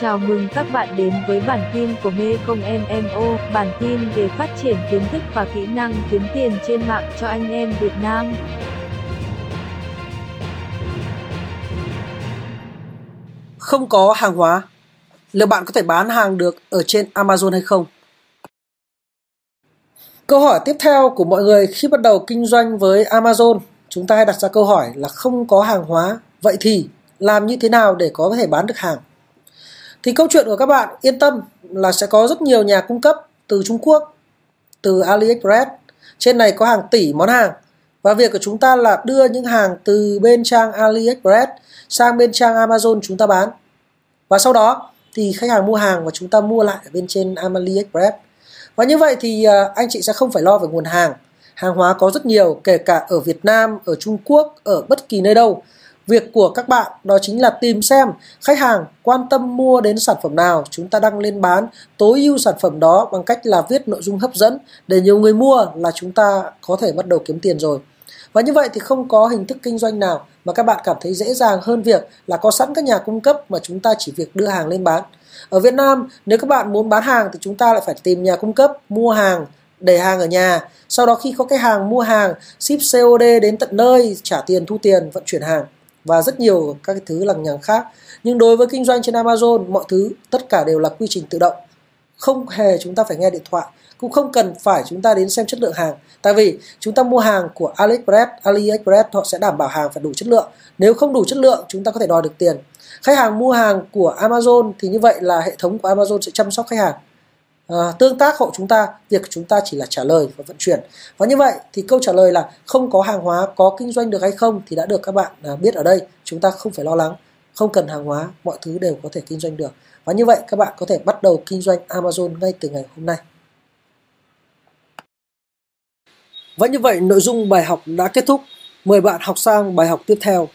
Chào mừng các bạn đến với bản tin của Mê Công MMO, bản tin về phát triển kiến thức và kỹ năng kiếm tiền trên mạng cho anh em Việt Nam. Không có hàng hóa, liệu bạn có thể bán hàng được ở trên Amazon hay không? Câu hỏi tiếp theo của mọi người khi bắt đầu kinh doanh với Amazon, chúng ta hay đặt ra câu hỏi là không có hàng hóa, vậy thì làm như thế nào để có thể bán được hàng? Thì câu chuyện của các bạn yên tâm là sẽ có rất nhiều nhà cung cấp từ Trung Quốc, từ AliExpress. Trên này có hàng tỷ món hàng. Và việc của chúng ta là đưa những hàng từ bên trang AliExpress sang bên trang Amazon chúng ta bán. Và sau đó thì khách hàng mua hàng và chúng ta mua lại bên trên AliExpress. Và như vậy thì anh chị sẽ không phải lo về nguồn hàng. Hàng hóa có rất nhiều, kể cả ở Việt Nam, ở Trung Quốc, ở bất kỳ nơi đâu. Việc của các bạn đó chính là tìm xem khách hàng quan tâm mua đến sản phẩm nào, chúng ta đăng lên bán tối ưu sản phẩm đó bằng cách là viết nội dung hấp dẫn để nhiều người mua là chúng ta có thể bắt đầu kiếm tiền rồi. Và như vậy thì không có hình thức kinh doanh nào mà các bạn cảm thấy dễ dàng hơn việc là có sẵn các nhà cung cấp mà chúng ta chỉ việc đưa hàng lên bán. Ở Việt Nam, nếu các bạn muốn bán hàng thì chúng ta lại phải tìm nhà cung cấp, mua hàng, để hàng ở nhà. Sau đó khi có cái hàng, mua hàng, ship COD đến tận nơi, trả tiền, thu tiền, vận chuyển hàng và rất nhiều các thứ lằng nhằng khác. Nhưng đối với kinh doanh trên Amazon, mọi thứ tất cả đều là quy trình tự động. Không hề chúng ta phải nghe điện thoại, cũng không cần phải chúng ta đến xem chất lượng hàng. Tại vì chúng ta mua hàng của AliExpress họ sẽ đảm bảo hàng phải đủ chất lượng. Nếu không đủ chất lượng, chúng ta có thể đòi được tiền. Khách hàng mua hàng của Amazon thì như vậy là hệ thống của Amazon sẽ chăm sóc khách hàng. Tương tác hộ chúng ta, việc chúng ta chỉ là trả lời và vận chuyển. Và như vậy thì câu trả lời là không có hàng hóa có kinh doanh được hay không thì đã được các bạn biết ở đây. Chúng ta không phải lo lắng, không cần hàng hóa, mọi thứ đều có thể kinh doanh được. Và như vậy các bạn có thể bắt đầu kinh doanh Amazon ngay từ ngày hôm nay. Và như vậy nội dung bài học đã kết thúc. Mời bạn học sang bài học tiếp theo.